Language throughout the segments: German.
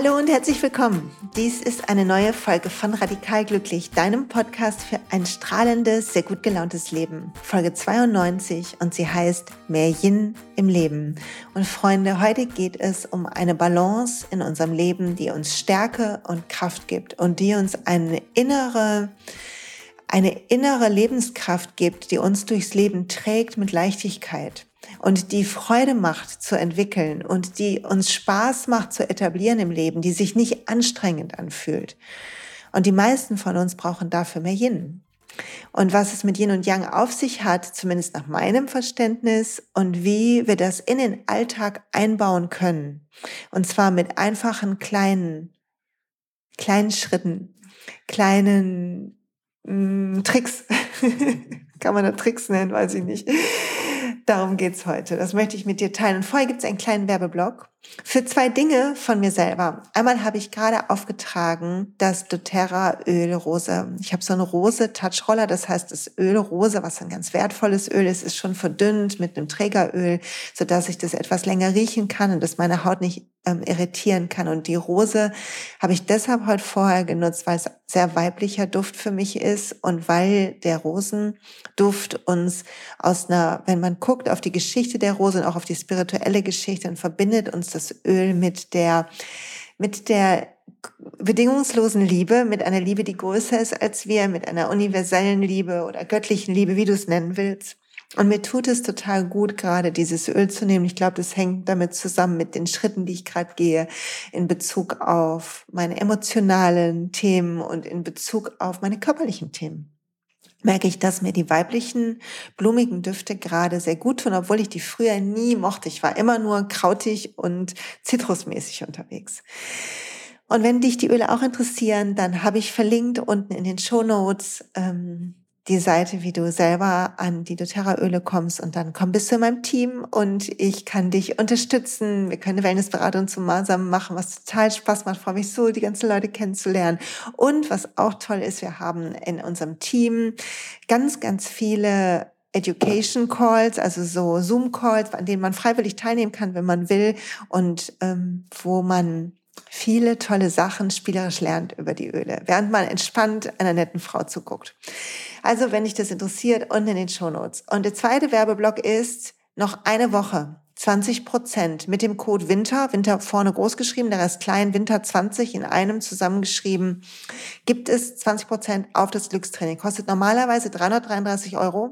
Hallo und herzlich willkommen. Dies ist eine neue Folge von Radikal Glücklich, deinem Podcast für ein strahlendes, sehr gut gelauntes Leben. Folge 92 und sie heißt Mehr Yin im Leben. Und Freunde, heute geht es um eine Balance in unserem Leben, die uns Stärke und Kraft gibt und die uns eine innere Lebenskraft gibt, die uns durchs Leben trägt mit Leichtigkeit. Und die Freude macht zu entwickeln und die uns Spaß macht zu etablieren im Leben, die sich nicht anstrengend anfühlt. Und die meisten von uns brauchen dafür mehr Yin. Und was es mit Yin und Yang auf sich hat, zumindest nach meinem Verständnis, und wie wir das in den Alltag einbauen können. Und zwar mit einfachen kleinen Schritten, kleinen Tricks. Kann man da Tricks nennen, weiß ich nicht. Darum geht's heute. Das möchte ich mit dir teilen. Und vorher gibt's einen kleinen Werbeblock für 2 Dinge von mir selber. Einmal habe ich gerade aufgetragen das doTERRA Öl Rose. Ich habe so einen Rose Touch Roller, das heißt das Öl Rose, was ein ganz wertvolles Öl ist, ist schon verdünnt mit einem Trägeröl, sodass ich das etwas länger riechen kann und dass meine Haut nicht irritieren kann. Und die Rose habe ich deshalb heute vorher genutzt, weil es sehr weiblicher Duft für mich ist und weil der Rosenduft uns wenn man guckt auf die Geschichte der Rose und auch auf die spirituelle Geschichte, dann verbindet uns das Öl mit der bedingungslosen Liebe, mit einer Liebe, die größer ist als wir, mit einer universellen Liebe oder göttlichen Liebe, wie du es nennen willst. Und mir tut es total gut, gerade dieses Öl zu nehmen. Ich glaube, das hängt damit zusammen mit den Schritten, die ich gerade gehe, in Bezug auf meine emotionalen Themen und in Bezug auf meine körperlichen Themen. Merke ich, dass mir die weiblichen, blumigen Düfte gerade sehr gut tun, obwohl ich die früher nie mochte. Ich war immer nur krautig und zitrusmäßig unterwegs. Und wenn dich die Öle auch interessieren, dann habe ich verlinkt unten in den Shownotes die Seite, wie du selber an die doTERRA-Öle kommst, und dann komm bist du in meinem Team und ich kann dich unterstützen. Wir können eine Wellnessberatung zusammen machen, was total Spaß macht. Ich freue mich so, die ganzen Leute kennenzulernen. Und was auch toll ist, wir haben in unserem Team ganz, ganz viele Education Calls, also so Zoom-Calls, an denen man freiwillig teilnehmen kann, wenn man will, und wo man viele tolle Sachen spielerisch lernt über die Öle, während man entspannt einer netten Frau zuguckt. Also, wenn dich das interessiert, unten in den Shownotes. Und der zweite Werbeblock ist noch eine Woche, 20% mit dem Code Winter vorne groß geschrieben, der Rest klein, Winter 20 in einem zusammengeschrieben, gibt es 20% auf das Glückstraining. Kostet normalerweise 333 €.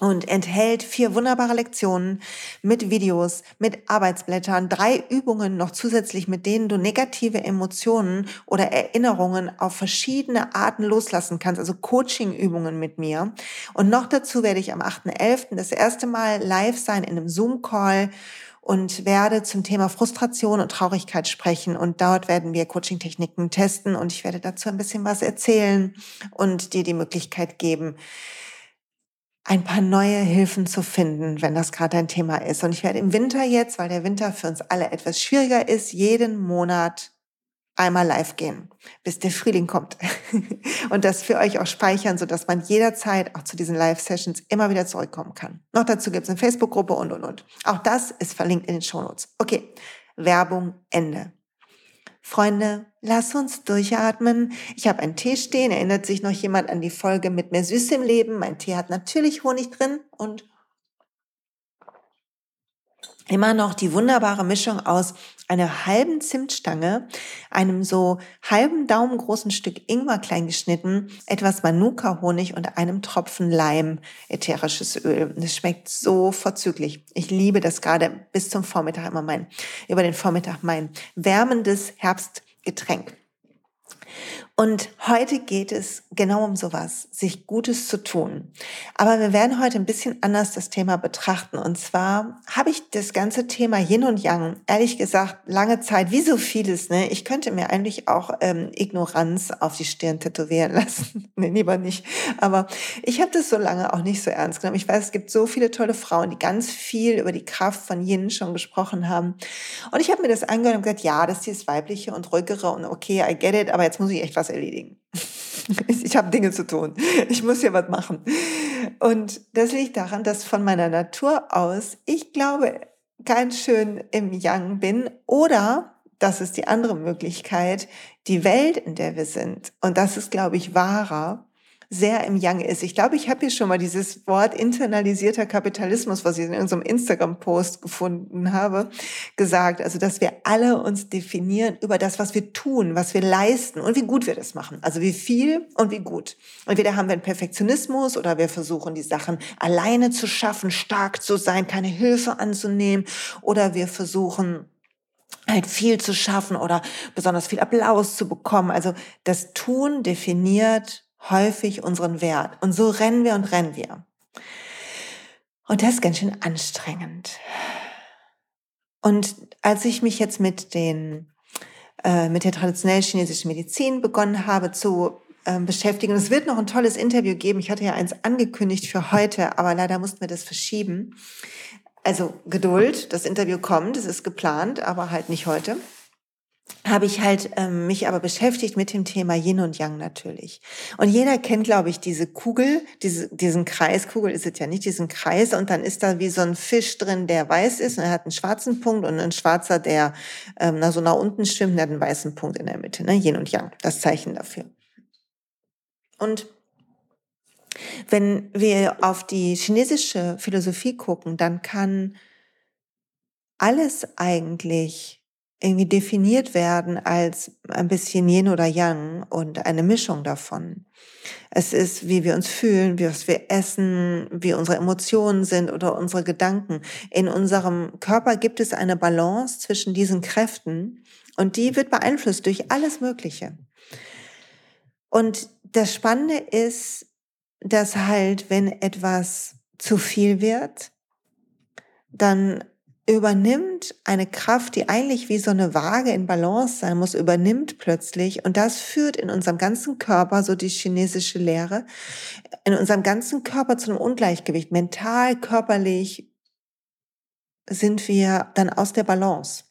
Und enthält 4 wunderbare Lektionen mit Videos, mit Arbeitsblättern, 3 Übungen noch zusätzlich, mit denen du negative Emotionen oder Erinnerungen auf verschiedene Arten loslassen kannst, also Coaching-Übungen mit mir. Und noch dazu werde ich am 8.11. das erste Mal live sein in einem Zoom-Call und werde zum Thema Frustration und Traurigkeit sprechen. Und dort werden wir Coaching-Techniken testen und ich werde dazu ein bisschen was erzählen und dir die Möglichkeit geben, ein paar neue Hilfen zu finden, wenn das gerade ein Thema ist. Und ich werde im Winter jetzt, weil der Winter für uns alle etwas schwieriger ist, jeden Monat einmal live gehen, bis der Frühling kommt. Und das für euch auch speichern, sodass man jederzeit auch zu diesen Live-Sessions immer wieder zurückkommen kann. Noch dazu gibt es eine Facebook-Gruppe und. Auch das ist verlinkt in den Shownotes. Okay, Werbung Ende. Freunde, lass uns durchatmen. Ich habe einen Tee stehen. Erinnert sich noch jemand an die Folge mit mehr Süße im Leben? Mein Tee hat natürlich Honig drin und immer noch die wunderbare Mischung aus einer halben Zimtstange, einem so halben Daumen großen Stück Ingwer klein geschnitten, etwas Manuka Honig und einem Tropfen Leim ätherisches Öl. Das schmeckt so vorzüglich. Ich liebe das gerade bis zum Vormittag immer über den Vormittag mein wärmendes Herbstgetränk. Und heute geht es genau um sowas, sich Gutes zu tun. Aber wir werden heute ein bisschen anders das Thema betrachten. Und zwar habe ich das ganze Thema Yin und Yang, ehrlich gesagt, lange Zeit, wie so vieles, ne? Ich könnte mir eigentlich auch Ignoranz auf die Stirn tätowieren lassen. Nee, lieber nicht. Aber ich habe das so lange auch nicht so ernst genommen. Ich weiß, es gibt so viele tolle Frauen, die ganz viel über die Kraft von Yin schon gesprochen haben. Und ich habe mir das angehört und gesagt, ja, das ist das Weibliche und Ruhigere und okay, I get it, aber jetzt muss ich echt was erledigen. Ich habe Dinge zu tun. Ich muss hier was machen. Und das liegt daran, dass von meiner Natur aus, ich glaube, ganz schön im Yang bin oder Das ist die andere Möglichkeit. Die Welt, in der wir sind, und das ist, glaube ich, wahrer, sehr im Yang ist. Ich glaube, ich habe hier schon mal dieses Wort internalisierter Kapitalismus, was ich in irgendeinem Instagram-Post gefunden habe, gesagt. Also, dass wir alle uns definieren über das, was wir tun, was wir leisten und wie gut wir das machen. Also, wie viel und wie gut. Entweder haben wir einen Perfektionismus oder wir versuchen, die Sachen alleine zu schaffen, stark zu sein, keine Hilfe anzunehmen, oder wir versuchen, halt viel zu schaffen oder besonders viel Applaus zu bekommen. Also, das Tun definiert häufig unseren Wert. Und so rennen wir und rennen wir. Und das ist ganz schön anstrengend. Und als ich mich jetzt mit der traditionellen chinesischen Medizin begonnen habe zu beschäftigen, es wird noch ein tolles Interview geben, ich hatte ja eins angekündigt für heute, aber leider mussten wir das verschieben. Also Geduld, das Interview kommt, es ist geplant, aber halt nicht heute. Habe ich halt mich aber beschäftigt mit dem Thema Yin und Yang natürlich. Und jeder kennt, glaube ich, diese Kugel, diesen Kreis, Kugel ist es ja nicht, diesen Kreis, und dann ist da wie so ein Fisch drin, der weiß ist, und er hat einen schwarzen Punkt, und ein schwarzer, der so nach unten schwimmt, und der hat einen weißen Punkt in der Mitte, ne? Yin und Yang, das Zeichen dafür. Und wenn wir auf die chinesische Philosophie gucken, dann kann alles eigentlich irgendwie definiert werden als ein bisschen Yin oder Yang und eine Mischung davon. Es ist, wie wir uns fühlen, was wir essen, wie unsere Emotionen sind oder unsere Gedanken. In unserem Körper gibt es eine Balance zwischen diesen Kräften, und die wird beeinflusst durch alles Mögliche. Und das Spannende ist, dass halt, wenn etwas zu viel wird, dann übernimmt eine Kraft, die eigentlich wie so eine Waage in Balance sein muss, übernimmt plötzlich, und das führt in unserem ganzen Körper, so die chinesische Lehre, in unserem ganzen Körper zu einem Ungleichgewicht. Mental, körperlich sind wir dann aus der Balance,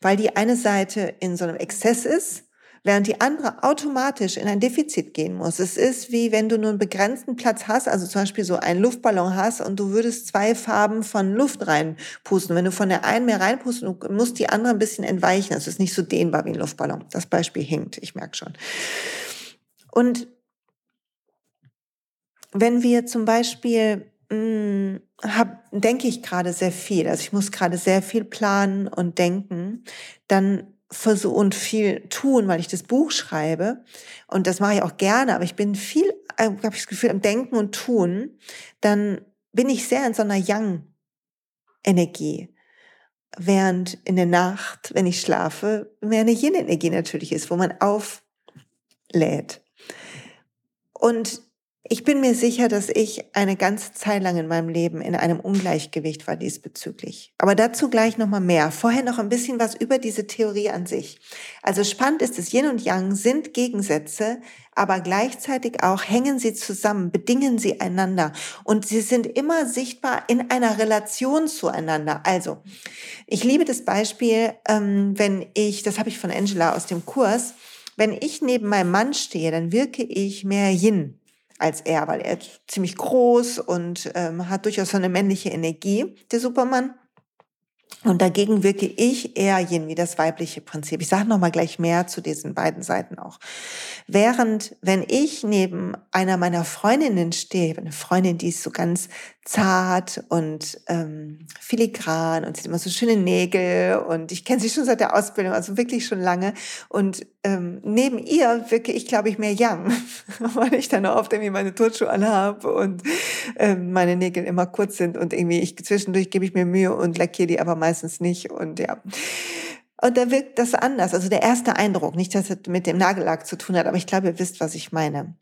weil die eine Seite in so einem Exzess ist, während die andere automatisch in ein Defizit gehen muss. Es ist, wie wenn du nur einen begrenzten Platz hast, also zum Beispiel so einen Luftballon hast, und du würdest 2 Farben von Luft reinpusten. Wenn du von der einen mehr reinpustest, du musst die andere ein bisschen entweichen. Es ist nicht so dehnbar wie ein Luftballon. Das Beispiel hinkt, ich merke schon. Und wenn wir zum Beispiel, denke ich gerade sehr viel, also ich muss gerade sehr viel planen und denken, dann und viel tun, weil ich das Buch schreibe, und das mache ich auch gerne, aber ich bin viel, habe ich das Gefühl, am Denken und Tun, dann bin ich sehr in so einer Yang-Energie. Während in der Nacht, wenn ich schlafe, mehr eine Yin-Energie natürlich ist, wo man auflädt. Und ich bin mir sicher, dass ich eine ganze Zeit lang in meinem Leben in einem Ungleichgewicht war diesbezüglich. Aber dazu gleich nochmal mehr. Vorher noch ein bisschen was über diese Theorie an sich. Also spannend ist es, Yin und Yang sind Gegensätze, aber gleichzeitig auch hängen sie zusammen, bedingen sie einander. Und sie sind immer sichtbar in einer Relation zueinander. Also, ich liebe das Beispiel, das habe ich von Angela aus dem Kurs, wenn ich neben meinem Mann stehe, dann wirke ich mehr Yin als er, weil er ist ziemlich groß und hat durchaus so eine männliche Energie, der Superman. Und dagegen wirke ich eher Yin, wie das weibliche Prinzip. Ich sage nochmal gleich mehr zu diesen beiden Seiten auch. Während, wenn ich neben einer meiner Freundinnen stehe, eine Freundin, die ist so ganz zart und filigran und sie hat immer so schöne Nägel, und ich kenne sie schon seit der Ausbildung, also wirklich schon lange, und neben ihr wirke ich, glaube ich, mehr Yang, weil ich dann auch oft irgendwie meine Turnschuhe anhabe und meine Nägel immer kurz sind, und irgendwie zwischendurch gebe ich mir Mühe und lackiere die aber meistens nicht, und ja. Und da wirkt das anders, also der erste Eindruck, nicht, dass es mit dem Nagellack zu tun hat, aber ich glaube, ihr wisst, was ich meine.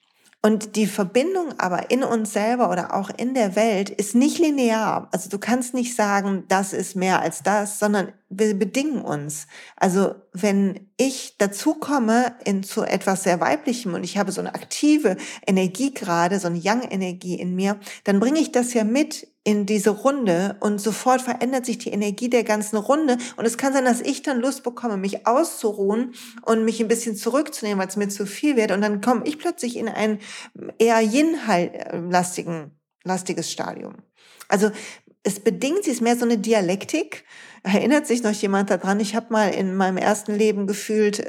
Und die Verbindung aber in uns selber oder auch in der Welt ist nicht linear. Also du kannst nicht sagen, das ist mehr als das, sondern wir bedingen uns. Also wenn ich dazu komme zu etwas sehr Weiblichem und ich habe so eine aktive Energie gerade, so eine Yang-Energie in mir, dann bringe ich das ja mit in diese Runde, und sofort verändert sich die Energie der ganzen Runde, und es kann sein, dass ich dann Lust bekomme, mich auszuruhen und mich ein bisschen zurückzunehmen, weil es mir zu viel wird, und dann komme ich plötzlich in ein eher yin-lastiges Stadium. Also es bedingt, sie ist mehr so eine Dialektik. Erinnert sich noch jemand daran? Ich habe mal in meinem ersten Leben gefühlt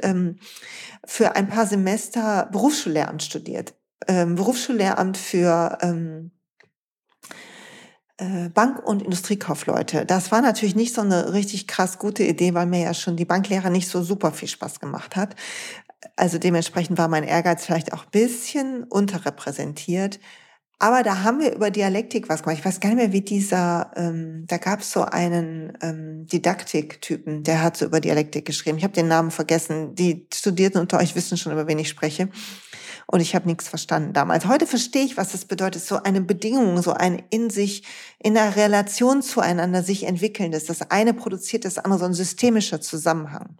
für ein paar Semester Berufsschullehramt studiert. Berufsschullehramt für Bank- und Industriekaufleute. Das war natürlich nicht so eine richtig krass gute Idee, weil mir ja schon die Banklehre nicht so super viel Spaß gemacht hat. Also dementsprechend war mein Ehrgeiz vielleicht auch ein bisschen unterrepräsentiert. Aber da haben wir über Dialektik was gemacht. Ich weiß gar nicht mehr, wie dieser, da gab es so einen Didaktiktypen, der hat so über Dialektik geschrieben. Ich habe den Namen vergessen. Die Studierten unter euch wissen schon, über wen ich spreche. Und ich habe nichts verstanden damals. Heute verstehe ich, was das bedeutet. So eine Bedingung, so ein in einer Relation zueinander sich entwickelndes. Das eine produziert das andere, so ein systemischer Zusammenhang.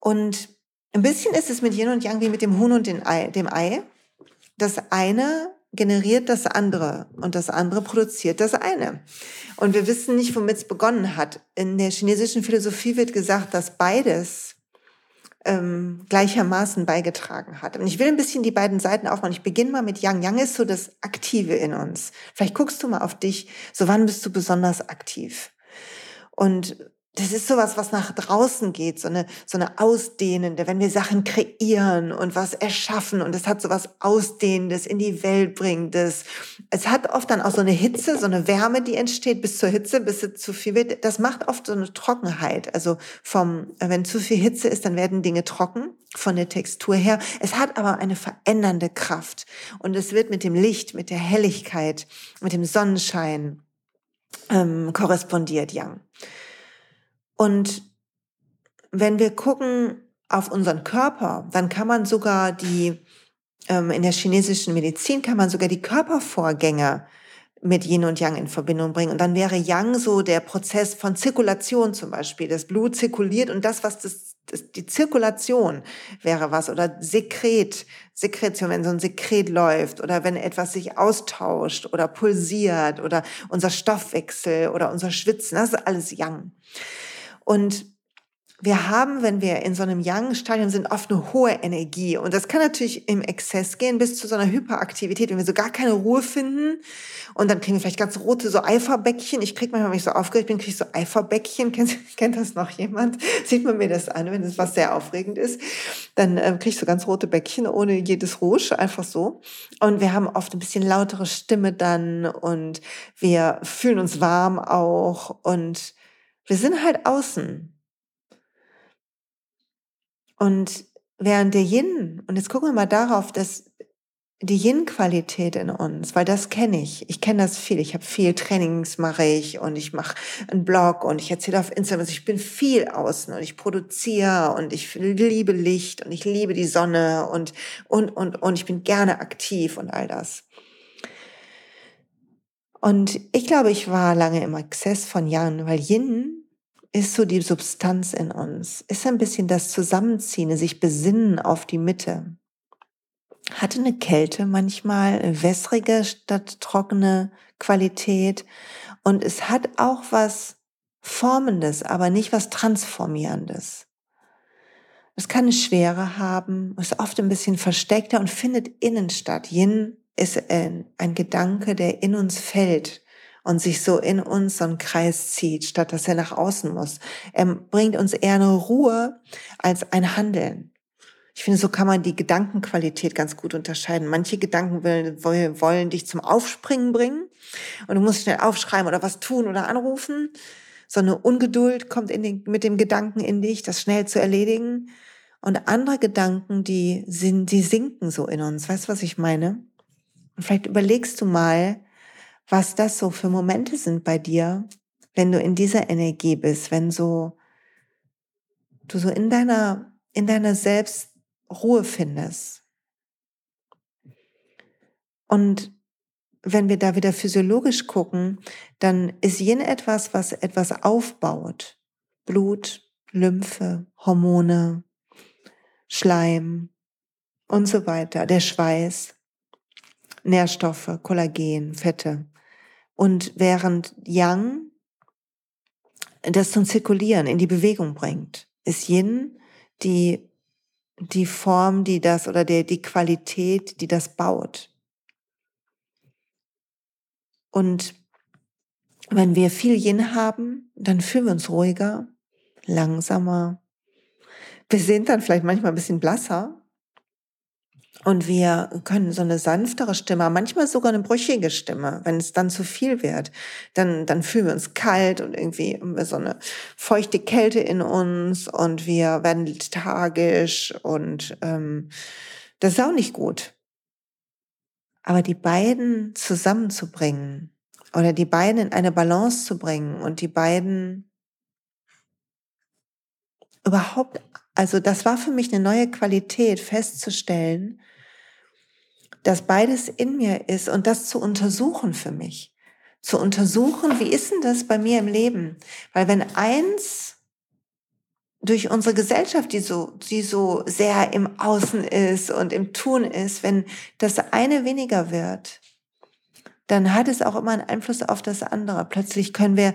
Und ein bisschen ist es mit Yin und Yang wie mit dem Huhn und dem Ei. Das eine generiert das andere und das andere produziert das eine. Und wir wissen nicht, womit es begonnen hat. In der chinesischen Philosophie wird gesagt, dass beides gleichermaßen beigetragen hat. Und ich will ein bisschen die beiden Seiten aufmachen. Ich beginne mal mit Yang. Yang ist so das Aktive in uns. Vielleicht guckst du mal auf dich, so wann bist du besonders aktiv? Und das ist sowas, was nach draußen geht, so eine ausdehnende, wenn wir Sachen kreieren und was erschaffen und es hat sowas Ausdehnendes, in die Welt Bringendes. Es hat oft dann auch so eine Hitze, so eine Wärme, die entsteht bis zur Hitze, bis es zu viel wird. Das macht oft so eine Trockenheit. Also wenn zu viel Hitze ist, dann werden Dinge trocken von der Textur her. Es hat aber eine verändernde Kraft und es wird mit dem Licht, mit der Helligkeit, mit dem Sonnenschein korrespondiert, Yang. Und wenn wir gucken auf unseren Körper, dann kann man sogar in der chinesischen Medizin kann man sogar die Körpervorgänge mit Yin und Yang in Verbindung bringen. Und dann wäre Yang so der Prozess von Zirkulation zum Beispiel. Das Blut zirkuliert und die Zirkulation wäre was. Oder Sekretion, wenn so ein Sekret läuft oder wenn etwas sich austauscht oder pulsiert oder unser Stoffwechsel oder unser Schwitzen, das ist alles Yang. Und wir haben, wenn wir in so einem Yang-Stadium sind, oft eine hohe Energie. Und das kann natürlich im Exzess gehen bis zu so einer Hyperaktivität, wenn wir so gar keine Ruhe finden. Und dann kriegen wir vielleicht ganz rote so Eiferbäckchen. Ich kriege manchmal, wenn ich so aufgeregt bin, kriege ich so Eiferbäckchen. Kennt das noch jemand? Sieht man mir das an, wenn das was sehr aufregend ist? Dann kriege ich so ganz rote Bäckchen ohne jedes Rouge, einfach so. Und wir haben oft ein bisschen lautere Stimme dann. Und wir fühlen uns warm auch. Und wir sind halt außen. Und während der Yin, und jetzt gucken wir mal darauf, dass die Yin-Qualität in uns, weil das kenne ich. Ich kenne das viel. Ich habe viel Trainings, mache ich, und ich mache einen Blog und ich erzähle auf Instagram. Also ich bin viel außen und ich produziere und ich liebe Licht und ich liebe die Sonne und ich bin gerne aktiv und all das. Und ich glaube, ich war lange im Exzess von Yang, weil Yin ist so die Substanz in uns, ist ein bisschen das Zusammenziehen, sich besinnen auf die Mitte. Hatte eine Kälte manchmal, eine wässrige statt trockene Qualität und es hat auch was Formendes, aber nicht was Transformierendes. Es kann eine Schwere haben, ist oft ein bisschen versteckter und findet innen statt. Yin ist ein Gedanke, der in uns fällt und sich so in uns so einen Kreis zieht, statt dass er nach außen muss. Er bringt uns eher eine Ruhe als ein Handeln. Ich finde, so kann man die Gedankenqualität ganz gut unterscheiden. Manche Gedanken wollen dich zum Aufspringen bringen und du musst schnell aufschreiben oder was tun oder anrufen. So eine Ungeduld kommt mit dem Gedanken in dich, das schnell zu erledigen. Und andere Gedanken, die sinken so in uns. Weißt du, was ich meine? Und vielleicht überlegst du mal, was das so für Momente sind bei dir, wenn du in dieser Energie bist, wenn du so in deiner Selbst Ruhe findest. Und wenn wir da wieder physiologisch gucken, dann ist Yin etwas, was etwas aufbaut. Blut, Lymphe, Hormone, Schleim und so weiter, der Schweiß, Nährstoffe, Kollagen, Fette. Und während Yang das zum Zirkulieren in die Bewegung bringt, ist Yin die Form, die das oder die Qualität, die das baut. Und Wenn wir viel Yin haben, dann fühlen wir uns ruhiger, langsamer. Wir sind dann vielleicht manchmal ein bisschen blasser. Und wir können so eine sanftere Stimme, manchmal sogar eine brüchige Stimme, wenn es dann zu viel wird, dann fühlen wir uns kalt und irgendwie haben wir so eine feuchte Kälte in uns und wir werden lethargisch und das ist auch nicht gut. Aber die beiden zusammenzubringen oder die beiden in eine Balance zu bringen und die beiden überhaupt, also das war für mich eine neue Qualität, festzustellen, dass beides in mir ist und das zu untersuchen für mich. Zu untersuchen, wie ist denn das bei mir im Leben? Weil wenn eins durch unsere Gesellschaft, die so sehr im Außen ist und im Tun ist, wenn das eine weniger wird, dann hat es auch immer einen Einfluss auf das andere. Plötzlich können wir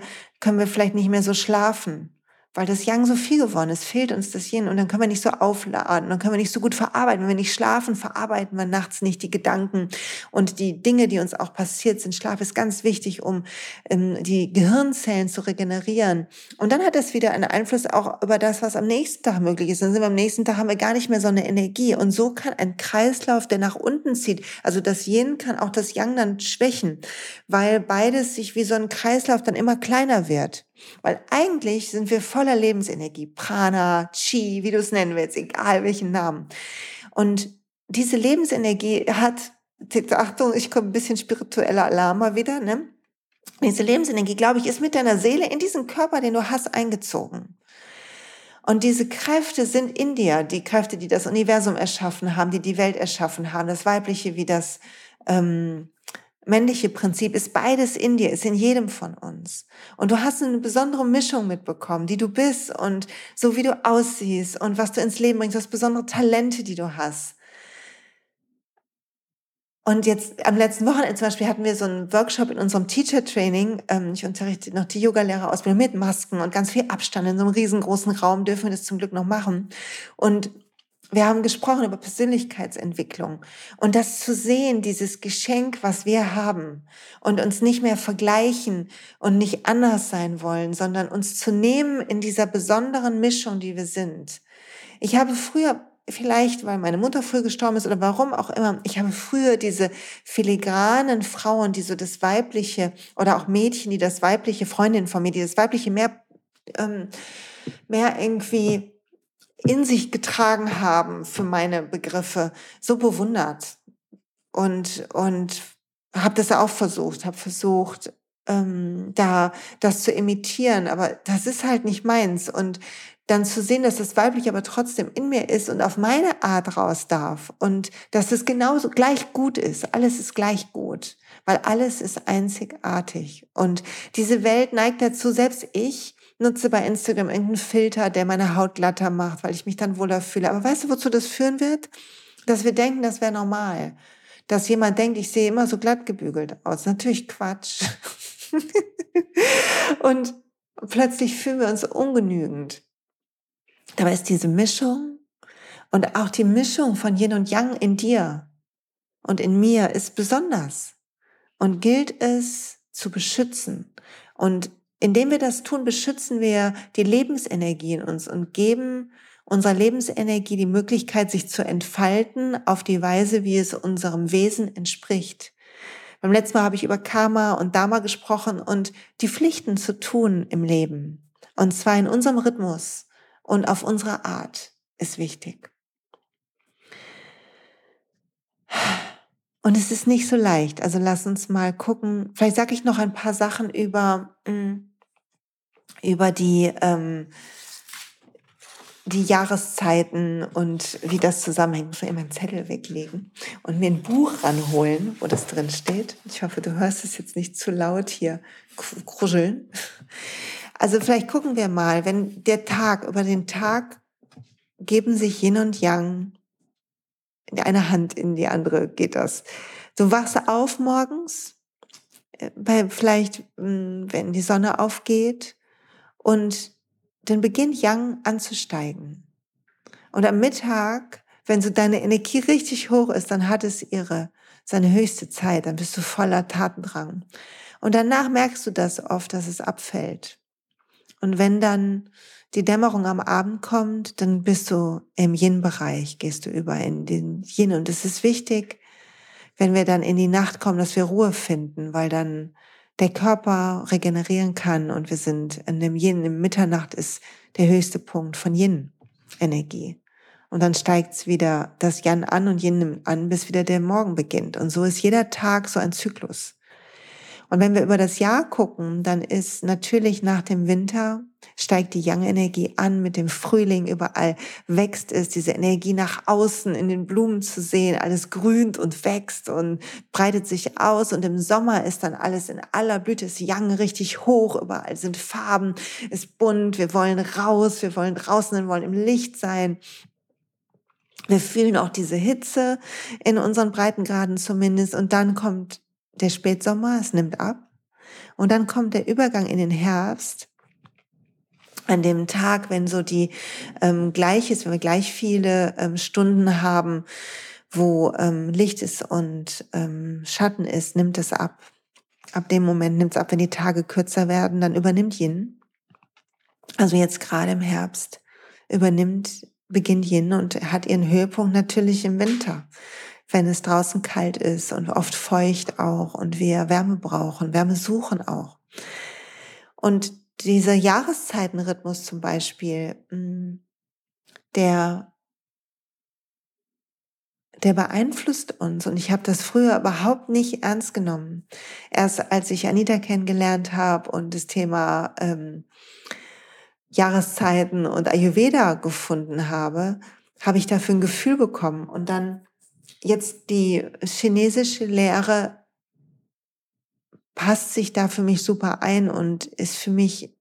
vielleicht nicht mehr so schlafen, weil das Yang so viel geworden ist, fehlt uns das Yin und dann können wir nicht so aufladen, dann können wir nicht so gut verarbeiten. Wenn wir nicht schlafen, verarbeiten wir nachts nicht die Gedanken und die Dinge, die uns auch passiert sind. Schlaf ist ganz wichtig, um die Gehirnzellen zu regenerieren. Und dann hat das wieder einen Einfluss auch über das, was am nächsten Tag möglich ist. Dann sind wir am nächsten Tag, haben wir gar nicht mehr so eine Energie. Und so kann ein Kreislauf, der nach unten zieht, also das Yin kann auch das Yang dann schwächen, weil beides sich wie so ein Kreislauf dann immer kleiner wird. Weil eigentlich sind wir voller Lebensenergie, Prana, Chi, wie du es nennen willst, egal welchen Namen. Und diese Lebensenergie hat, Achtung, ich komme ein bisschen spiritueller Alarm mal wieder, ne? Diese Lebensenergie, glaube ich, ist mit deiner Seele in diesen Körper, den du hast, eingezogen. Und diese Kräfte sind in dir, die Kräfte, die das Universum erschaffen haben, die die Welt erschaffen haben, das Weibliche wie das männliche Prinzip ist beides in dir, ist in jedem von uns. Und du hast eine besondere Mischung mitbekommen, die du bist und so wie du aussiehst und was du ins Leben bringst, du hast besondere Talente, die du hast. Und jetzt am letzten Wochenende zum Beispiel hatten wir so einen Workshop in unserem Teacher-Training. Ich unterrichte noch die Yoga-Lehrerausbildung mit Masken und ganz viel Abstand. In so einem riesengroßen Raum dürfen wir das zum Glück noch machen. Und wir haben gesprochen über Persönlichkeitsentwicklung und das zu sehen, dieses Geschenk, was wir haben und uns nicht mehr vergleichen und nicht anders sein wollen, sondern uns zu nehmen in dieser besonderen Mischung, die wir sind. Ich habe früher, vielleicht weil meine Mutter früh gestorben ist oder warum auch immer, ich habe früher diese filigranen Frauen, die so das Weibliche oder auch Mädchen, die das Weibliche, Freundinnen von mir, die das Weibliche mehr irgendwie in sich getragen haben, für meine Begriffe, so bewundert. Und habe das auch versucht, da das zu imitieren, aber das ist halt nicht meins. Und dann zu sehen, dass das Weibliche aber trotzdem in mir ist und auf meine Art raus darf und dass es genauso gleich gut ist, alles ist gleich gut, weil alles ist einzigartig. Und diese Welt neigt dazu, selbst ich nutze bei Instagram irgendeinen Filter, der meine Haut glatter macht, weil ich mich dann wohler fühle. Aber weißt du, wozu das führen wird? Dass wir denken, das wäre normal. Dass jemand denkt, ich sehe immer so glatt gebügelt aus. Natürlich Quatsch. Und plötzlich fühlen wir uns ungenügend. Dabei ist diese Mischung und auch die Mischung von Yin und Yang in dir und in mir ist besonders und gilt es zu beschützen. Und indem wir das tun, beschützen wir die Lebensenergie in uns und geben unserer Lebensenergie die Möglichkeit, sich zu entfalten auf die Weise, wie es unserem Wesen entspricht. Beim letzten Mal habe ich über Karma und Dharma gesprochen und die Pflichten zu tun im Leben. Und zwar in unserem Rhythmus und auf unsere Art ist wichtig. Und es ist nicht so leicht, also lass uns mal gucken, vielleicht sage ich noch ein paar Sachen über die Jahreszeiten und wie das zusammenhängt. Ich muss immer einen Zettel weglegen und mir ein Buch ranholen, wo das drin steht. Ich hoffe, du hörst es jetzt nicht zu laut hier kruscheln. Also vielleicht gucken wir mal, wenn der Tag, über den Tag geben sich Yin und Yang, in eine Hand in die andere geht das. Du wachst auf morgens, vielleicht wenn die Sonne aufgeht und dann beginnt Yang anzusteigen. Und am Mittag, wenn so deine Energie richtig hoch ist, dann hat es seine höchste Zeit, dann bist du voller Tatendrang. Und danach merkst du das oft, dass es abfällt. Und wenn dann die Dämmerung am Abend kommt, dann bist du im Yin-Bereich, gehst du über in den Yin. Und es ist wichtig, wenn wir dann in die Nacht kommen, dass wir Ruhe finden, weil dann der Körper regenerieren kann und wir sind in dem Yin. Im Mitternacht ist der höchste Punkt von Yin-Energie. Und dann steigt's wieder das Yang an und Yin nimmt an, bis wieder der Morgen beginnt. Und so ist jeder Tag so ein Zyklus. Und wenn wir über das Jahr gucken, dann ist natürlich nach dem Winter steigt die Yang-Energie an mit dem Frühling, überall wächst es, diese Energie nach außen in den Blumen zu sehen, alles grünt und wächst und breitet sich aus und im Sommer ist dann alles in aller Blüte, ist Yang richtig hoch, überall sind Farben, ist bunt, wir wollen draußen, wir wollen im Licht sein. Wir fühlen auch diese Hitze in unseren Breitengraden zumindest und dann kommt der Spätsommer, es nimmt ab und dann kommt der Übergang in den Herbst an dem Tag, wenn so die gleich ist, wenn wir gleich viele Stunden haben, wo Licht ist und Schatten ist, nimmt es ab. Ab dem Moment nimmt es ab, wenn die Tage kürzer werden, dann übernimmt Yin. Also jetzt gerade im Herbst beginnt Yin und hat ihren Höhepunkt natürlich im Winter, wenn es draußen kalt ist und oft feucht auch und wir Wärme brauchen, Wärme suchen auch. Und dieser Jahreszeitenrhythmus zum Beispiel, der beeinflusst uns und ich habe das früher überhaupt nicht ernst genommen. Erst als ich Anita kennengelernt habe und das Thema Jahreszeiten und Ayurveda gefunden habe, habe ich dafür ein Gefühl bekommen. Und dann jetzt die chinesische Lehre passt sich da für mich super ein und ist für mich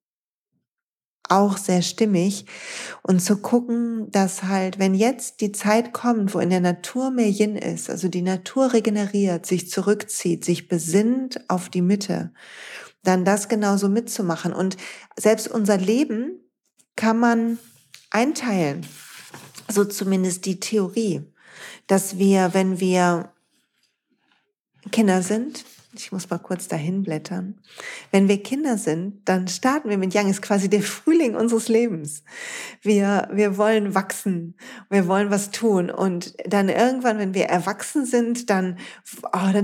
auch sehr stimmig. Und zu gucken, dass halt, wenn jetzt die Zeit kommt, wo in der Natur mehr Yin ist, also die Natur regeneriert, sich zurückzieht, sich besinnt auf die Mitte, dann das genauso mitzumachen. Und selbst unser Leben kann man einteilen, so zumindest die Theorie, dass wir, wenn wir Kinder sind, ich muss mal kurz dahin blättern, wenn wir Kinder sind, dann starten wir mit Yang, ist quasi der Frühling unseres Lebens. Wir wollen wachsen, wir wollen was tun und dann irgendwann, wenn wir erwachsen sind, dann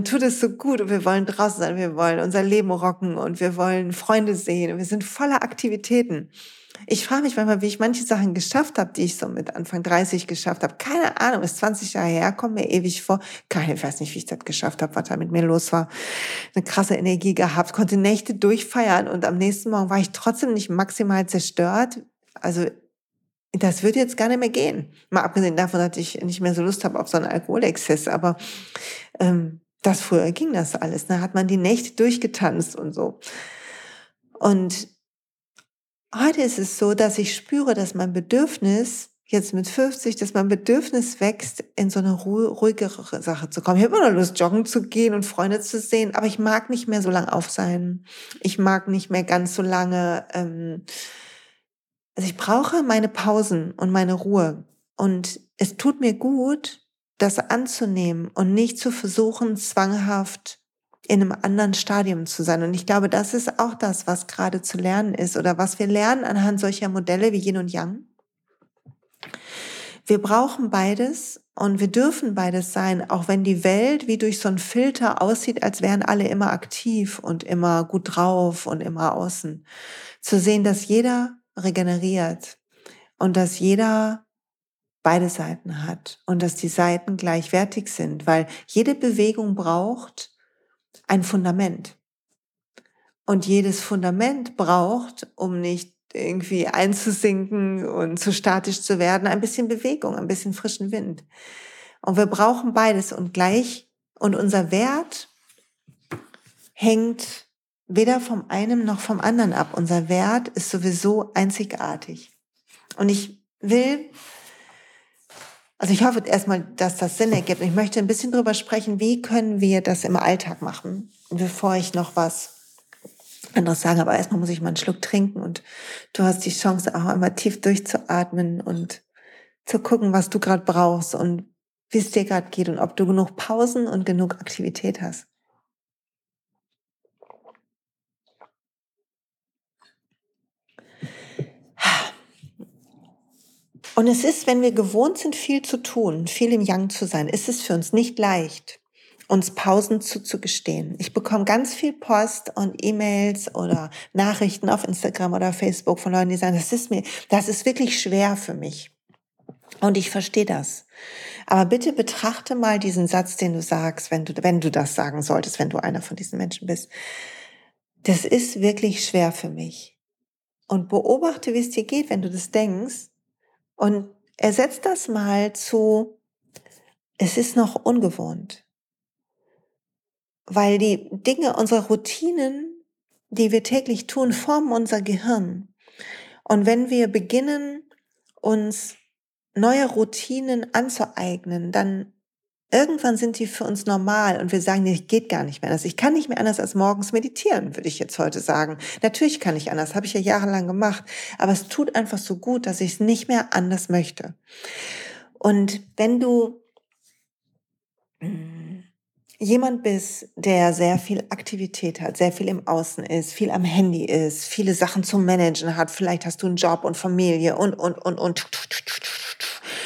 tut es so gut und wir wollen draußen sein, wir wollen unser Leben rocken und wir wollen Freunde sehen und wir sind voller Aktivitäten. Ich frage mich manchmal, wie ich manche Sachen geschafft habe, die ich so mit Anfang 30 geschafft habe. Keine Ahnung, ist 20 Jahre her, kommt mir ewig vor. Ich weiß nicht, wie ich das geschafft habe, was da mit mir los war. Eine krasse Energie gehabt, konnte Nächte durchfeiern und am nächsten Morgen war ich trotzdem nicht maximal zerstört. Also das würde jetzt gar nicht mehr gehen. Mal abgesehen davon, dass ich nicht mehr so Lust habe auf so einen Alkoholexzess, aber das früher ging das alles. Da hat man die Nächte durchgetanzt und so. Und heute ist es so, dass ich spüre, dass mein Bedürfnis, jetzt mit 50, dass mein Bedürfnis wächst, in so eine ruhigere Sache zu kommen. Ich habe immer noch Lust, joggen zu gehen und Freunde zu sehen, aber ich mag nicht mehr so lange auf sein. Ich mag nicht mehr ganz so lange. Also ich brauche meine Pausen und meine Ruhe. Und es tut mir gut, das anzunehmen und nicht zu versuchen, zwanghaft in einem anderen Stadium zu sein. Und ich glaube, das ist auch das, was gerade zu lernen ist oder was wir lernen anhand solcher Modelle wie Yin und Yang. Wir brauchen beides und wir dürfen beides sein, auch wenn die Welt wie durch so einen Filter aussieht, als wären alle immer aktiv und immer gut drauf und immer außen. Zu sehen, dass jeder regeneriert und dass jeder beide Seiten hat und dass die Seiten gleichwertig sind, weil jede Bewegung braucht ein Fundament. Und jedes Fundament braucht, um nicht irgendwie einzusinken und zu statisch zu werden, ein bisschen Bewegung, ein bisschen frischen Wind. Und wir brauchen beides und gleich. Und unser Wert hängt weder vom einen noch vom anderen ab. Unser Wert ist sowieso einzigartig. Und ich hoffe erstmal, dass das Sinn ergibt. Ich möchte ein bisschen drüber sprechen, wie können wir das im Alltag machen, bevor ich noch was anderes sage. Aber erstmal muss ich mal einen Schluck trinken und du hast die Chance, auch einmal tief durchzuatmen und zu gucken, was du gerade brauchst und wie es dir gerade geht und ob du genug Pausen und genug Aktivität hast. Und es ist, wenn wir gewohnt sind, viel zu tun, viel im Yang zu sein, ist es für uns nicht leicht, uns Pausen zuzugestehen. Ich bekomme ganz viel Post und E-Mails oder Nachrichten auf Instagram oder Facebook von Leuten, die sagen, das ist wirklich schwer für mich. Und ich verstehe das. Aber bitte betrachte mal diesen Satz, den du sagst, wenn du das sagen solltest, wenn du einer von diesen Menschen bist. Das ist wirklich schwer für mich. Und beobachte, wie es dir geht, wenn du das denkst. Und ersetz das mal zu, es ist noch ungewohnt. Weil die Dinge, unsere Routinen, die wir täglich tun, formen unser Gehirn. Und wenn wir beginnen, uns neue Routinen anzueignen, dann irgendwann sind die für uns normal und wir sagen, nee, geht gar nicht mehr anders. Ich kann nicht mehr anders als morgens meditieren, würde ich jetzt heute sagen. Natürlich kann ich anders, habe ich ja jahrelang gemacht, aber es tut einfach so gut, dass ich es nicht mehr anders möchte. Und wenn du jemand bist, der sehr viel Aktivität hat, sehr viel im Außen ist, viel am Handy ist, viele Sachen zu managen hat, vielleicht hast du einen Job und Familie und.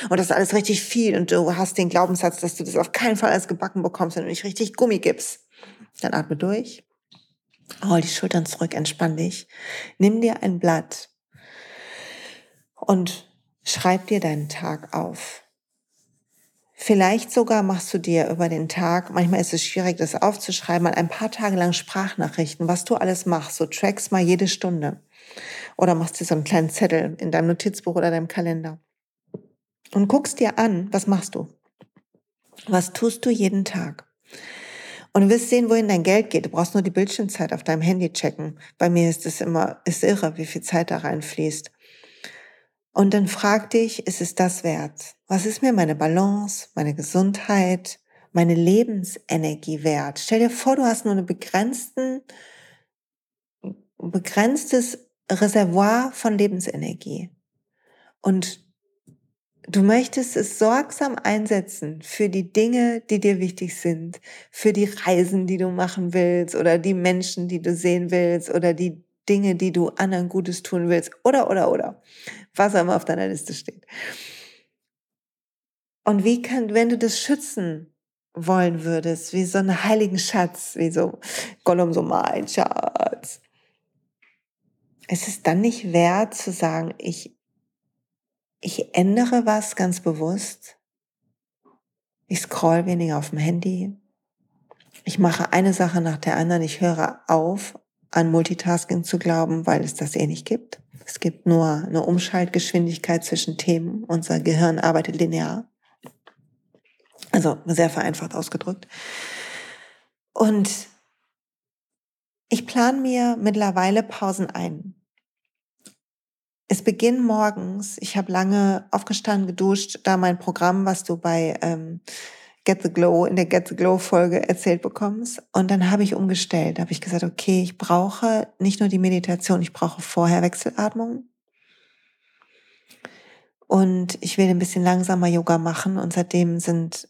Und das ist alles richtig viel und du hast den Glaubenssatz, dass du das auf keinen Fall alles gebacken bekommst, wenn du nicht richtig Gummi gibst. Dann atme durch, hol die Schultern zurück, entspann dich, nimm dir ein Blatt und schreib dir deinen Tag auf. Vielleicht sogar machst du dir über den Tag, manchmal ist es schwierig, das aufzuschreiben, mal ein paar Tage lang Sprachnachrichten, was du alles machst, so trackst mal jede Stunde oder machst dir so einen kleinen Zettel in deinem Notizbuch oder deinem Kalender. Und guckst dir an, was machst du? Was tust du jeden Tag? Und du wirst sehen, wohin dein Geld geht. Du brauchst nur die Bildschirmzeit auf deinem Handy checken. Bei mir ist es immer, ist irre, wie viel Zeit da reinfließt. Und dann frag dich, ist es das wert? Was ist mir meine Balance, meine Gesundheit, meine Lebensenergie wert? Stell dir vor, du hast nur ein begrenztes Reservoir von Lebensenergie. Und du möchtest es sorgsam einsetzen für die Dinge, die dir wichtig sind, für die Reisen, die du machen willst oder die Menschen, die du sehen willst oder die Dinge, die du anderen Gutes tun willst oder, was auch immer auf deiner Liste steht. Und wenn du das schützen wollen würdest, wie so einen heiligen Schatz, wie so Gollum, so mein Schatz, ist es dann nicht wert zu sagen, ich ändere was ganz bewusst. Ich scroll weniger auf dem Handy. Ich mache eine Sache nach der anderen. Ich höre auf, an Multitasking zu glauben, weil es das eh nicht gibt. Es gibt nur eine Umschaltgeschwindigkeit zwischen Themen. Unser Gehirn arbeitet linear. Also sehr vereinfacht ausgedrückt. Und ich plane mir mittlerweile Pausen ein. Es beginnt morgens. Ich habe lange aufgestanden, geduscht, da mein Programm, was du bei Get the Glow, in der Get the Glow Folge erzählt bekommst. Und dann habe ich umgestellt. Da habe ich gesagt, okay, ich brauche nicht nur die Meditation, ich brauche vorher Wechselatmung. Und ich will ein bisschen langsamer Yoga machen. Und seitdem sind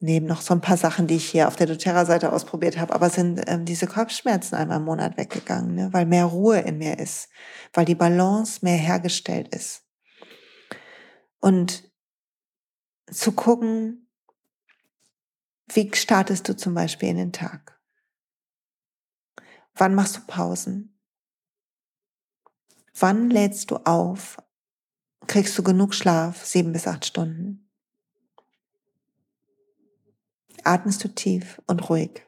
neben noch so ein paar Sachen, die ich hier auf der doTERRA-Seite ausprobiert habe, aber sind diese Kopfschmerzen einmal im Monat weggegangen, ne? Weil mehr Ruhe in mir ist, weil die Balance mehr hergestellt ist. Und zu gucken, wie startest du zum Beispiel in den Tag? Wann machst du Pausen? Wann lädst du auf? Kriegst du genug Schlaf, 7 bis 8 Stunden? Atmest du tief und ruhig?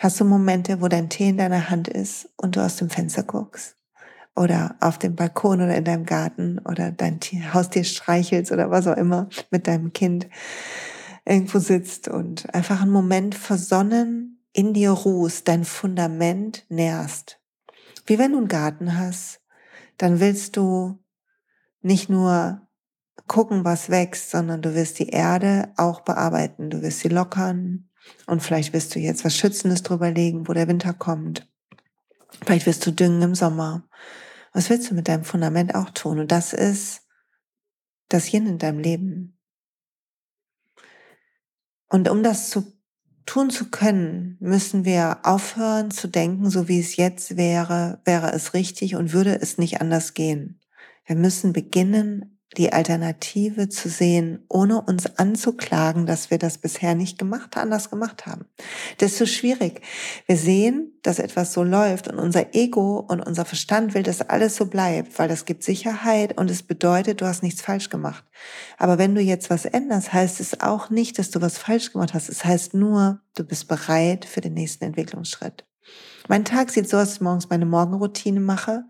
Hast du Momente, wo dein Tee in deiner Hand ist und du aus dem Fenster guckst? Oder auf dem Balkon oder in deinem Garten oder dein Haustier streichelst oder was auch immer, mit deinem Kind irgendwo sitzt und einfach einen Moment versonnen in dir ruhst, dein Fundament nährst. Wie wenn du einen Garten hast, dann willst du nicht nur gucken, was wächst, sondern du wirst die Erde auch bearbeiten. Du wirst sie lockern und vielleicht wirst du jetzt was Schützendes drüber legen, wo der Winter kommt. Vielleicht wirst du düngen im Sommer. Was willst du mit deinem Fundament auch tun? Und das ist das Yin in deinem Leben. Und um das zu tun zu können, müssen wir aufhören zu denken, so wie es jetzt wäre, wäre es richtig und würde es nicht anders gehen. Wir müssen beginnen, die Alternative zu sehen, ohne uns anzuklagen, dass wir das bisher nicht anders gemacht haben. Das ist so schwierig. Wir sehen, dass etwas so läuft und unser Ego und unser Verstand will, dass alles so bleibt, weil das gibt Sicherheit und es bedeutet, du hast nichts falsch gemacht. Aber wenn du jetzt was änderst, heißt es auch nicht, dass du was falsch gemacht hast. Es heißt nur, du bist bereit für den nächsten Entwicklungsschritt. Mein Tag sieht so aus, dass ich morgens meine Morgenroutine mache,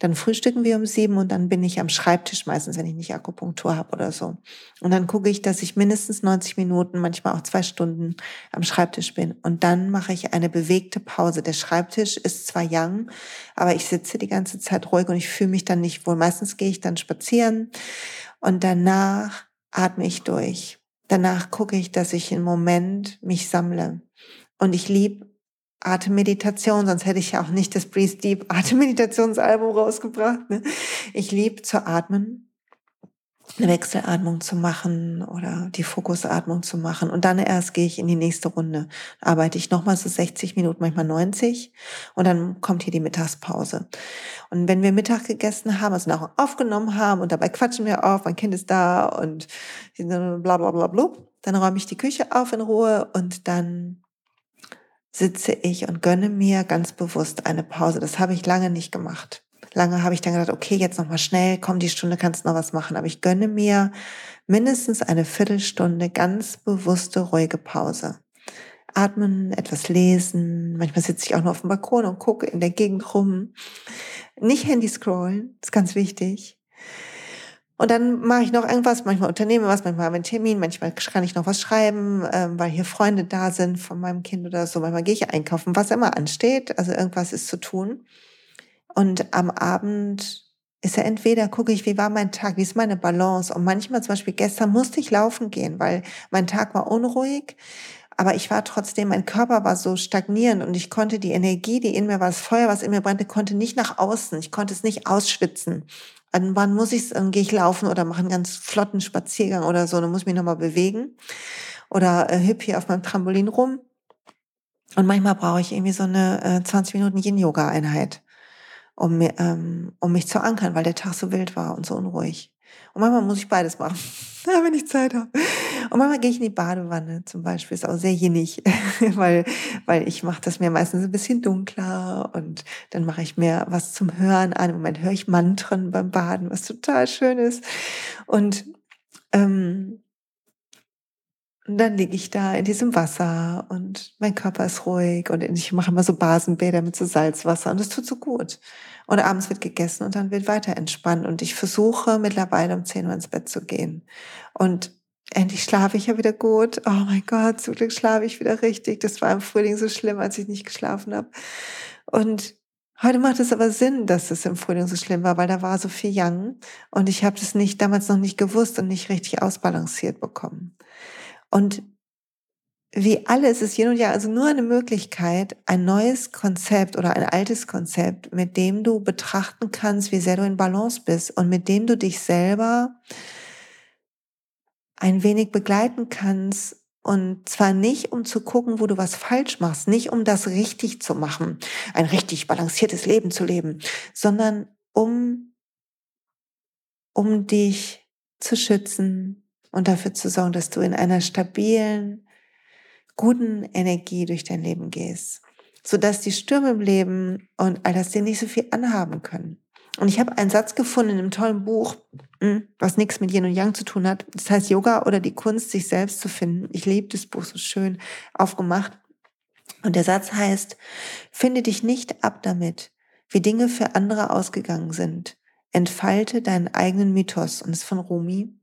dann frühstücken wir um 7 und dann bin ich am Schreibtisch meistens, wenn ich nicht Akupunktur habe oder so. Und dann gucke ich, dass ich mindestens 90 Minuten, manchmal auch 2 Stunden am Schreibtisch bin. Und dann mache ich eine bewegte Pause. Der Schreibtisch ist zwar Yang, aber ich sitze die ganze Zeit ruhig und ich fühle mich dann nicht wohl. Meistens gehe ich dann spazieren und danach atme ich durch. Danach gucke ich, dass ich im Moment mich sammle. Und ich liebe Atemmeditation, sonst hätte ich ja auch nicht das Breathe Deep Atemmeditationsalbum rausgebracht. Ne? Ich liebe zu atmen, eine Wechselatmung zu machen oder die Fokusatmung zu machen und dann erst gehe ich in die nächste Runde. Arbeite ich nochmal so 60 Minuten, manchmal 90 und dann kommt hier die Mittagspause. Und wenn wir Mittag gegessen haben, also Nahrung aufgenommen haben und dabei quatschen wir auf, mein Kind ist da und bla bla bla bla, dann räume ich die Küche auf in Ruhe und dann sitze ich und gönne mir ganz bewusst eine Pause. Das habe ich lange nicht gemacht. Lange habe ich dann gedacht, okay, jetzt nochmal schnell, komm, die Stunde kannst du noch was machen. Aber ich gönne mir mindestens eine Viertelstunde ganz bewusste, ruhige Pause. Atmen, etwas lesen. Manchmal sitze ich auch nur auf dem Balkon und gucke in der Gegend rum. Nicht Handy scrollen, ist ganz wichtig. Und dann mache ich noch irgendwas, manchmal unternehme was, manchmal habe ich einen Termin, manchmal kann ich noch was schreiben, weil hier Freunde da sind von meinem Kind oder so. Manchmal gehe ich einkaufen, was immer ansteht, also irgendwas ist zu tun. Und am Abend ist ja entweder, gucke ich, wie war mein Tag, wie ist meine Balance. Und manchmal, zum Beispiel gestern, musste ich laufen gehen, weil mein Tag war unruhig. Aber ich war trotzdem, mein Körper war so stagnierend und ich konnte die Energie, die in mir war, das Feuer, was in mir brannte, konnte nicht nach außen. Ich konnte es nicht ausschwitzen. Und wann muss ich es, gehe ich laufen oder mache einen ganz flotten Spaziergang oder so, dann muss ich mich nochmal bewegen oder hüpp hier auf meinem Trampolin rum. Und manchmal brauche ich irgendwie so eine 20 Minuten Yin-Yoga-Einheit, um mich zu ankern, weil der Tag so wild war und so unruhig. Und manchmal muss ich beides machen, wenn ich Zeit habe. Und manchmal gehe ich in die Badewanne zum Beispiel, ist auch sehr jinnig, weil ich mache das mir meistens ein bisschen dunkler und dann mache ich mir was zum Hören an. Im Moment höre ich Mantren beim Baden, was total schön ist. Und dann liege ich da in diesem Wasser und mein Körper ist ruhig und ich mache immer so Basenbäder mit so Salzwasser und das tut so gut. Und abends wird gegessen und dann wird weiter entspannt und ich versuche mittlerweile um 10 Uhr ins Bett zu gehen. Und endlich schlafe ich ja wieder gut. Oh mein Gott, zum Glück schlafe ich wieder richtig. Das war im Frühling so schlimm, als ich nicht geschlafen habe. Und heute macht es aber Sinn, dass es im Frühling so schlimm war, weil da war so viel Yang und ich habe das damals noch nicht gewusst und nicht richtig ausbalanciert bekommen. Und wie alles ist Yin und Yang also nur eine Möglichkeit, ein neues Konzept oder ein altes Konzept, mit dem du betrachten kannst, wie sehr du in Balance bist und mit dem du dich selber ein wenig begleiten kannst. Und zwar nicht, um zu gucken, wo du was falsch machst, nicht um das richtig zu machen, ein richtig balanciertes Leben zu leben, sondern um dich zu schützen, und dafür zu sorgen, dass du in einer stabilen, guten Energie durch dein Leben gehst, sodass die Stürme im Leben und all das dir nicht so viel anhaben können. Und ich habe einen Satz gefunden in einem tollen Buch, was nichts mit Yin und Yang zu tun hat. Das heißt Yoga oder die Kunst, sich selbst zu finden. Ich liebe das Buch, so schön aufgemacht. Und der Satz heißt, finde dich nicht ab damit, wie Dinge für andere ausgegangen sind. Entfalte deinen eigenen Mythos. Und das ist von Rumi.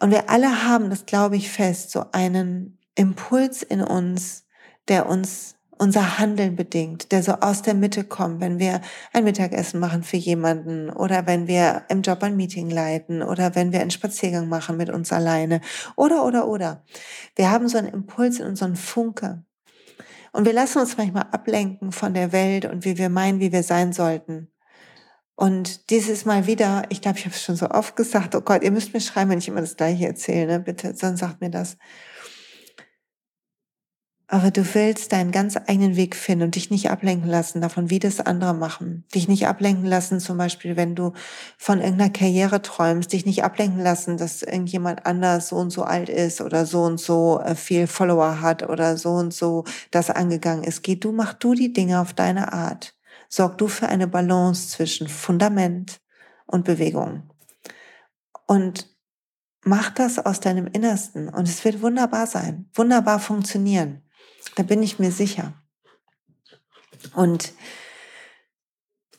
Und wir alle haben, das glaube ich fest, so einen Impuls in uns, der uns unser Handeln bedingt, der so aus der Mitte kommt, wenn wir ein Mittagessen machen für jemanden oder wenn wir im Job ein Meeting leiten oder wenn wir einen Spaziergang machen mit uns alleine oder. Wir haben so einen Impuls in unseren Funke. Und wir lassen uns manchmal ablenken von der Welt und wie wir meinen, wie wir sein sollten. Und dieses Mal wieder, ich glaube, ich habe es schon so oft gesagt, oh Gott, ihr müsst mir schreiben, wenn ich immer das Gleiche erzähle, ne? Bitte, sonst sagt mir das. Aber du willst deinen ganz eigenen Weg finden und dich nicht ablenken lassen davon, wie das andere machen. Dich nicht ablenken lassen, zum Beispiel, wenn du von irgendeiner Karriere träumst, dich nicht ablenken lassen, dass irgendjemand anders so und so alt ist oder so und so viel Follower hat oder so und so das angegangen ist. Mach du die Dinge auf deine Art. Sorg du für eine Balance zwischen Fundament und Bewegung. Und mach das aus deinem Innersten und es wird wunderbar sein, wunderbar funktionieren. Da bin ich mir sicher. Und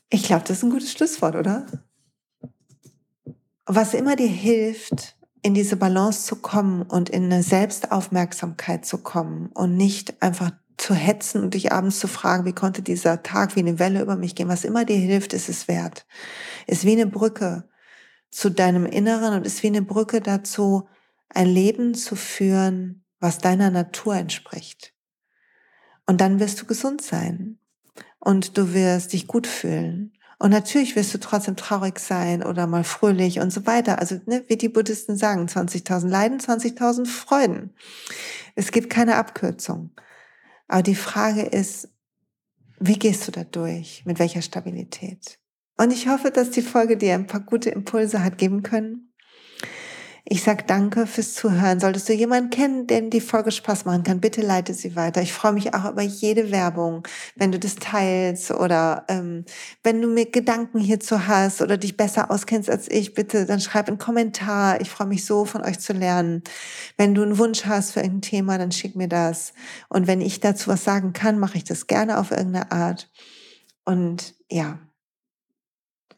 ich glaube, das ist ein gutes Schlusswort, oder? Was immer dir hilft, in diese Balance zu kommen und in eine Selbstaufmerksamkeit zu kommen und nicht einfach zu hetzen und dich abends zu fragen, wie konnte dieser Tag wie eine Welle über mich gehen. Was immer dir hilft, ist es wert. Ist wie eine Brücke zu deinem Inneren und ist wie eine Brücke dazu, ein Leben zu führen, was deiner Natur entspricht. Und dann wirst du gesund sein und du wirst dich gut fühlen. Und natürlich wirst du trotzdem traurig sein oder mal fröhlich und so weiter. Also wie die Buddhisten sagen, 20.000 Leiden, 20.000 Freuden. Es gibt keine Abkürzung. Aber die Frage ist, wie gehst du da durch? Mit welcher Stabilität? Und ich hoffe, dass die Folge dir ein paar gute Impulse hat geben können. Ich sage danke fürs Zuhören. Solltest du jemanden kennen, dem die Folge Spaß machen kann, bitte leite sie weiter. Ich freue mich auch über jede Werbung, wenn du das teilst oder wenn du mir Gedanken hierzu hast oder dich besser auskennst als ich, bitte, dann schreib einen Kommentar. Ich freue mich so, von euch zu lernen. Wenn du einen Wunsch hast für irgendein Thema, dann schick mir das. Und wenn ich dazu was sagen kann, mache ich das gerne auf irgendeine Art. Und ja,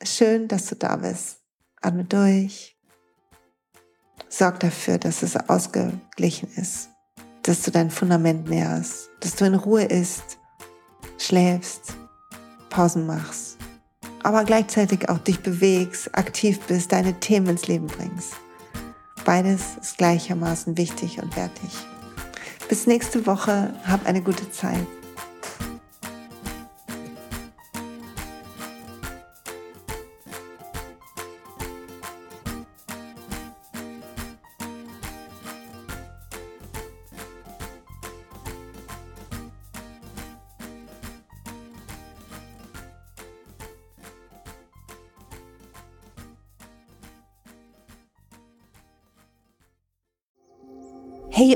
schön, dass du da bist. Atme durch. Sorg dafür, dass es ausgeglichen ist, dass du dein Fundament nährst, dass du in Ruhe isst, schläfst, Pausen machst, aber gleichzeitig auch dich bewegst, aktiv bist, deine Themen ins Leben bringst. Beides ist gleichermaßen wichtig und wertig. Bis nächste Woche, hab eine gute Zeit. Hey